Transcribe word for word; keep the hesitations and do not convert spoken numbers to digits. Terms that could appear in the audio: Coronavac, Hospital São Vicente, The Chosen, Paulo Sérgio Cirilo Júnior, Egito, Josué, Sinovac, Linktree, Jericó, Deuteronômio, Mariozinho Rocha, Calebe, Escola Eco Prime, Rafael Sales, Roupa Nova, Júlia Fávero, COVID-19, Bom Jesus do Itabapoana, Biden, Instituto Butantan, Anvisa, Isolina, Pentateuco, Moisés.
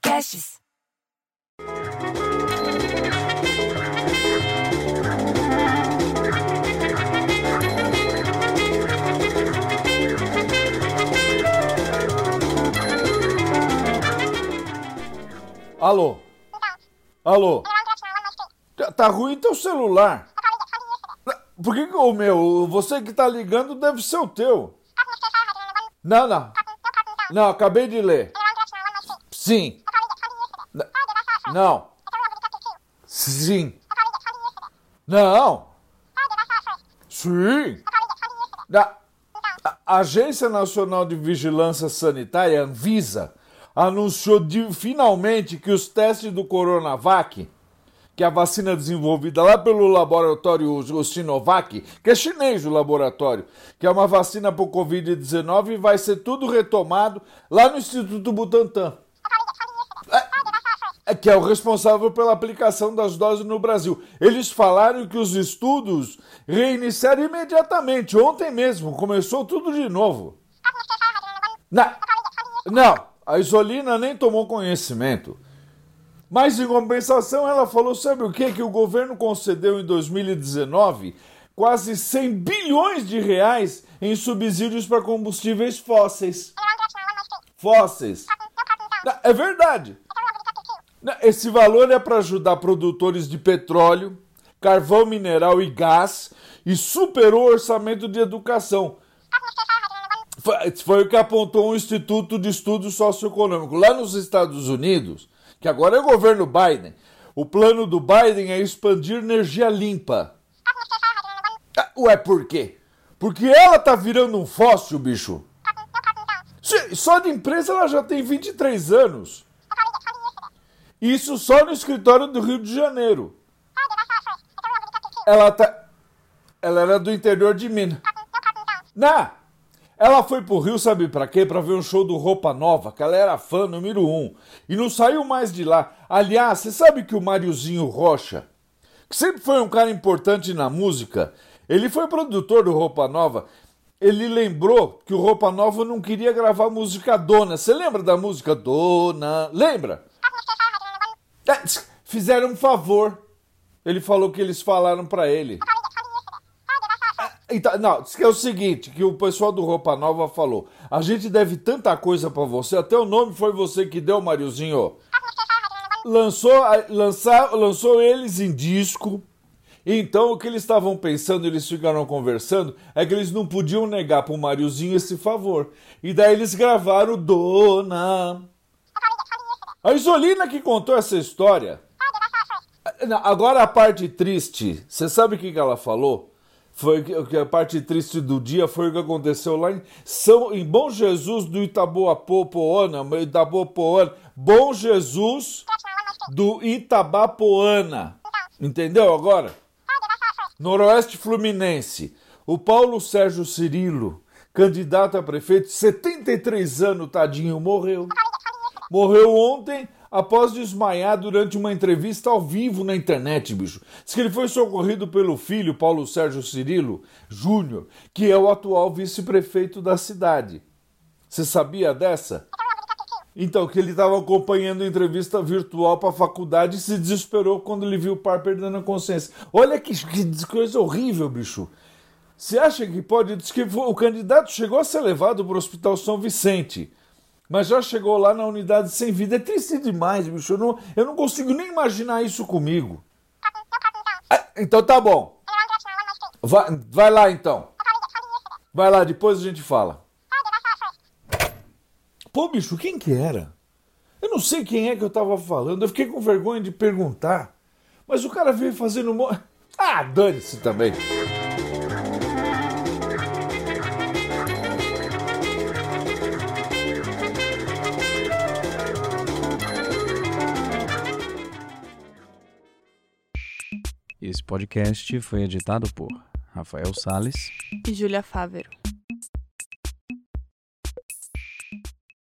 Podcasts. Alô? Alô? Tá ruim teu celular? Por que que o meu? Você que tá ligando deve ser o teu. Não, não. Não, acabei de ler. Sim. Não. Sim. Não. Sim. Da Agência Nacional de Vigilância Sanitária, Anvisa, anunciou de, finalmente que os testes do Coronavac, que é a vacina desenvolvida lá pelo laboratório o Sinovac, que é chinês o laboratório, que é uma vacina para o covid dezenove, e vai ser tudo retomado lá no Instituto Butantan, que é o responsável pela aplicação das doses no Brasil. Eles falaram que os estudos reiniciaram imediatamente, ontem mesmo, começou tudo de novo. Na... Não, a Isolina nem tomou conhecimento. Mas, em compensação, ela falou, sabe o quê? Que o governo concedeu em dois mil e dezenove quase cem bilhões de reais em subsídios para combustíveis fósseis. Fósseis. É verdade. Esse valor é para ajudar produtores de petróleo, carvão mineral e gás, e superou o orçamento de educação. Foi o que apontou um Instituto de Estudos Socioeconômicos. Lá nos Estados Unidos, que agora é o governo Biden, o plano do Biden é expandir energia limpa. Ué, por quê? Porque ela tá virando um fóssil, bicho. Só de empresa ela já tem vinte e três anos. Isso só no escritório do Rio de Janeiro. Ela tá... Ela era do interior de Minas. Não! Ela foi pro Rio, sabe pra quê? Pra ver um show do Roupa Nova, que ela era fã número um. E não saiu mais de lá. Aliás, você sabe que o Mariozinho Rocha, que sempre foi um cara importante na música, ele foi produtor do Roupa Nova. Ele lembrou que o Roupa Nova não queria gravar música Dona. Você lembra da música Dona? Lembra? Fizeram um favor. Ele falou que eles falaram pra ele. Então, não, diz que é o seguinte, que o pessoal do Roupa Nova falou, a gente deve tanta coisa pra você, até o nome foi você que deu, Mariozinho. Lançou, lançar, lançou eles em disco. Então o que eles estavam pensando, eles ficaram conversando, é que eles não podiam negar pro Mariozinho esse favor. E daí eles gravaram Dona... A Isolina que contou essa história. Agora a parte triste. Você sabe o que ela falou? Foi que a parte triste do dia foi o que aconteceu lá em, São, em Bom Jesus do Itabapoana, Itabapoana, Bom Jesus do Itabapoana. Entendeu agora? Noroeste Fluminense. O Paulo Sérgio Cirilo, candidato a prefeito, setenta e três anos, tadinho, morreu. Morreu ontem após desmaiar durante uma entrevista ao vivo na internet, bicho. Diz que ele foi socorrido pelo filho, Paulo Sérgio Cirilo Júnior, que é o atual vice-prefeito da cidade. Você sabia dessa? Então, que ele estava acompanhando a entrevista virtual para a faculdade e se desesperou quando ele viu o par perdendo a consciência. Olha que, que coisa horrível, bicho. Você acha que pode? Diz que o candidato chegou a ser levado para o Hospital São Vicente, mas já chegou lá na unidade sem vida. É triste demais, bicho. Eu não, eu não consigo nem imaginar isso comigo. Ah, então tá bom. Vai, vai lá, então. Vai lá, depois a gente fala. Pô, bicho, quem que era? Eu não sei quem é que eu tava falando. Eu fiquei com vergonha de perguntar. Mas o cara veio fazendo... Mo... Ah, dane-se também. Esse podcast foi editado por Rafael Sales e Júlia Fávero.